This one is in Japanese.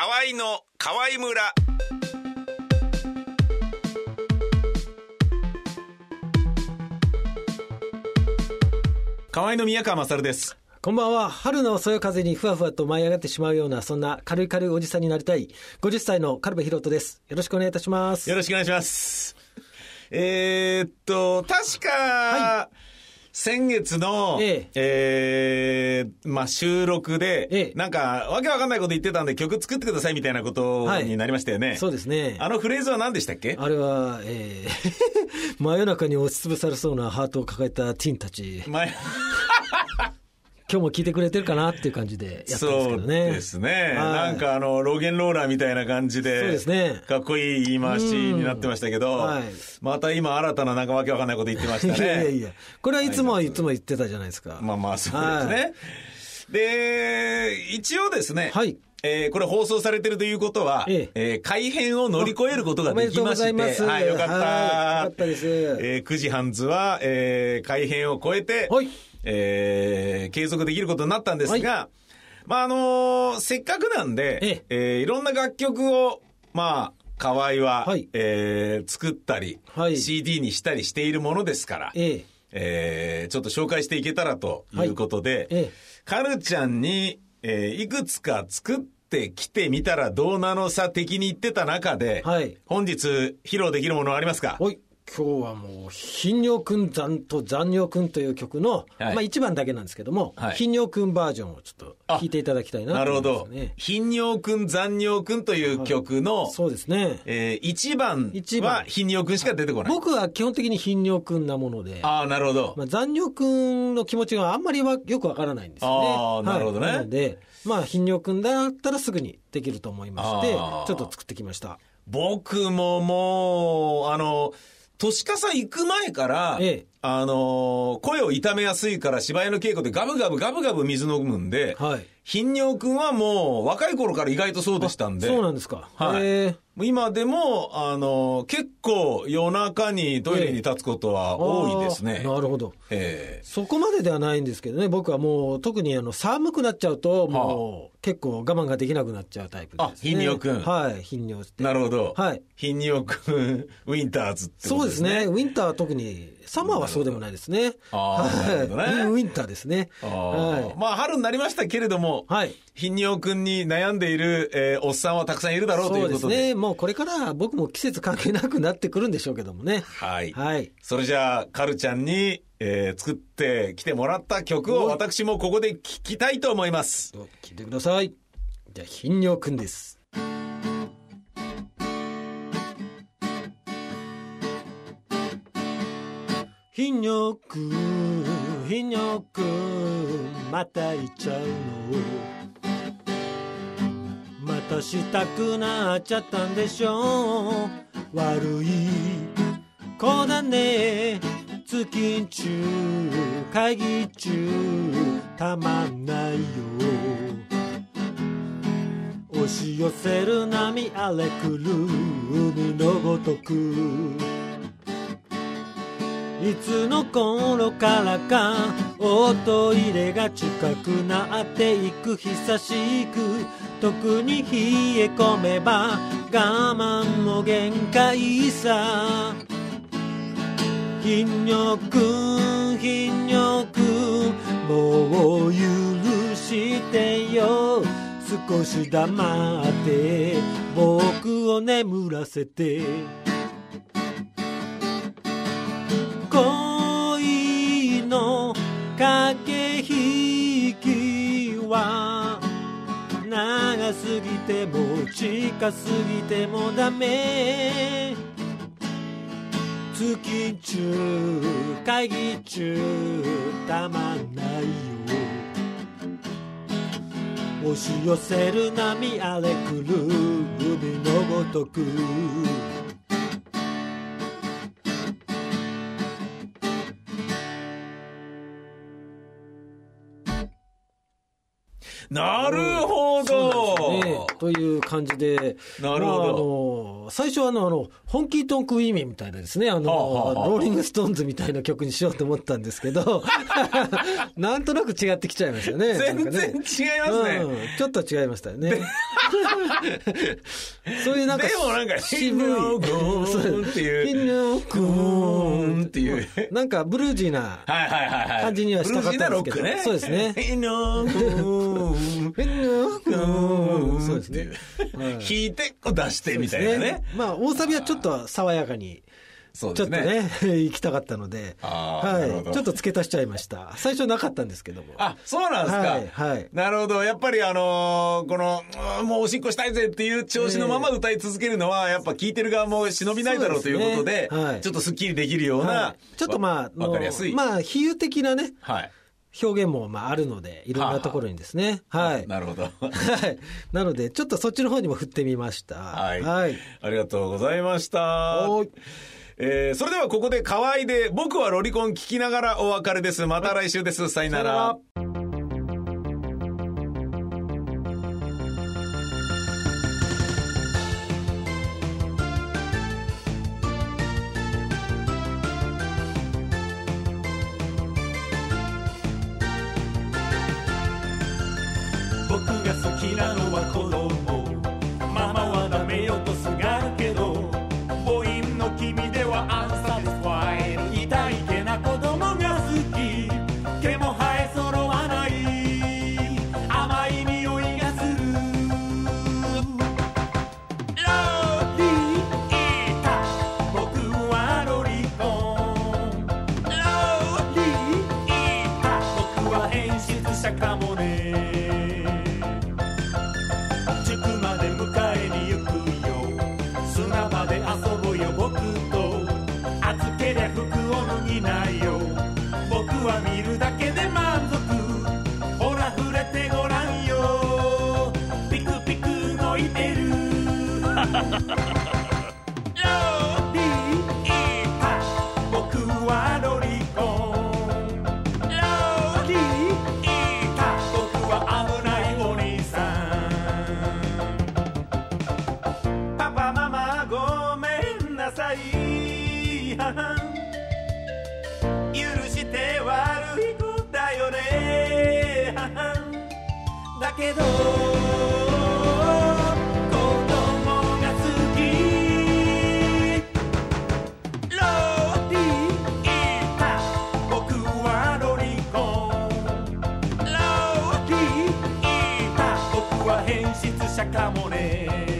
KAWAIのKAWAI村。KAWAIの宮川勝です。こんばんは。春のそよ風にふわふわと舞い上がってしまうような、そんな軽い軽いおじさんになりたい50歳の軽部宏斗です。よろしくお願いいたします。よろしくお願いします。確か、先月の、収録で、なんかわけわかんないこと言ってたんで曲作ってくださいみたいなことになりましたよね。そうですね。あのフレーズは何でしたっけ？あれは、真夜中に押しつぶされそうなハートを抱えたティーンたち。今日も聞いてくれてるかなっていう感じでやったんですけどね。そうですね。なんかロゲンローラーみたいな感じで、そうですね、かっこいい言い回しになってましたけど、また今新たななんかわけわかんないこと言ってましたね。いやいや、これはいつもいつも言ってたじゃないですか。まあまあそうですね。で、一応ですね、これ放送されてるということは、改編を乗り越えることができまして、よかった。よかったです。9時半図は、改編を超えて、継続できることになったんですが、せっかくなんで、いろんな楽曲を、KAWAIは、作ったり、CD にしたりしているものですから、ちょっと紹介していけたらということで、カルちゃんに、いくつか作ってきてみたらどうなのさ的に言ってた中で、本日披露できるものはありますか？今日はもう頻尿くんと残尿くんという曲の、1番だけなんですけども、頻尿くんバージョンをちょっと聴いていただきたいなと思いますね。なるほど。頻尿くん残尿くんという曲の、そうですね、1番は頻尿くんしか出てこない。僕は基本的に頻尿くんなもので、なるほど。残尿くんの気持ちがあんまりよくわからないんですよね。なるほどね。なので、頻尿くんだったらすぐにできると思いまして、ちょっと作ってきました。僕ももう都市化さん行く前から、声を痛めやすいから芝居の稽古でガブガブ水飲むんで、頻尿くんはもう若い頃から意外とそうでしたんで。そうなんですか。今でも、結構夜中にトイレに立つことは多いですね。なるほど。そこまでではないんですけどね。僕はもう特に寒くなっちゃうと、もう結構我慢ができなくなっちゃうタイプですね。頻尿くん。頻尿して。なるほど。頻尿くん、ウィンターズってことですね。そうですね。ウィンターは特に、サマーはそうでもないですね。なるほどね。ウィンターですね。春になりましたけれども、頻尿くんに悩んでいる、おっさんはたくさんいるだろうということで。そうですね。もうこれから僕も季節関係なくなってくるんでしょうけどもね。それじゃあカルちゃんに、作ってきてもらった曲を私もここで聞きたいと思います。聴いてください。じゃあ頻尿くんです。頻尿くん、頻尿くん、また行っちゃうの、またしたくなっちゃったんでしょう、悪い子だね、通勤中会議中たまんないよ、押し寄せる波あれ来る海のごとく、いつの頃からかおトイレが近くなっていく、久しく特に冷え込めば我慢も限界さ、頻尿くん頻尿くん、もう許してよ、少し黙って僕を眠らせて、恋の駆け引きは長すぎても近すぎてもダメ、通勤中会議中たまんないよ、押し寄せる波あれ来る海のごとく、なるほど、ね、という感じで、なるほど、まあ、最初はホンキートンクウィーミーみたいなですね、ローリングストーンズみたいな曲にしようと思ったんですけどなんとなく違ってきちゃいましたよね。全然違いますね、うん、ちょっと違いましたよねそういうなんかでもなんか渋いヒノコーンっていうなんかブルージーな感じにはしたかったんですけど、ブルージーなロックね、そうですね、ヒノコーン、そうですね、弾いて出してみたいなね、まあ大サビはちょっと爽やかにそうですね、ちょっとね行きたかったので、はい、ちょっと付け足しちゃいました。最初なかったんですけども。あ、そうなんですか。はいはい、なるほど。やっぱりこのもうおしっこしたいぜっていう調子のまま歌い続けるのは、やっぱ聴いてる側も忍びないだろうということで、はい、ちょっとスッキリできるような、はい、ちょっとまあわかりやすい、まあ比喩的なね。はい。表現もまああるので、いろんなところにですね、はい、はい、なるほど、はい、なのでちょっとそっちの方にも振ってみました。はい、はい、ありがとうございました。それではここでKAWAIで僕はロリコン聞きながらお別れです。また来週です。さよなら。けど僕は変質者かもね。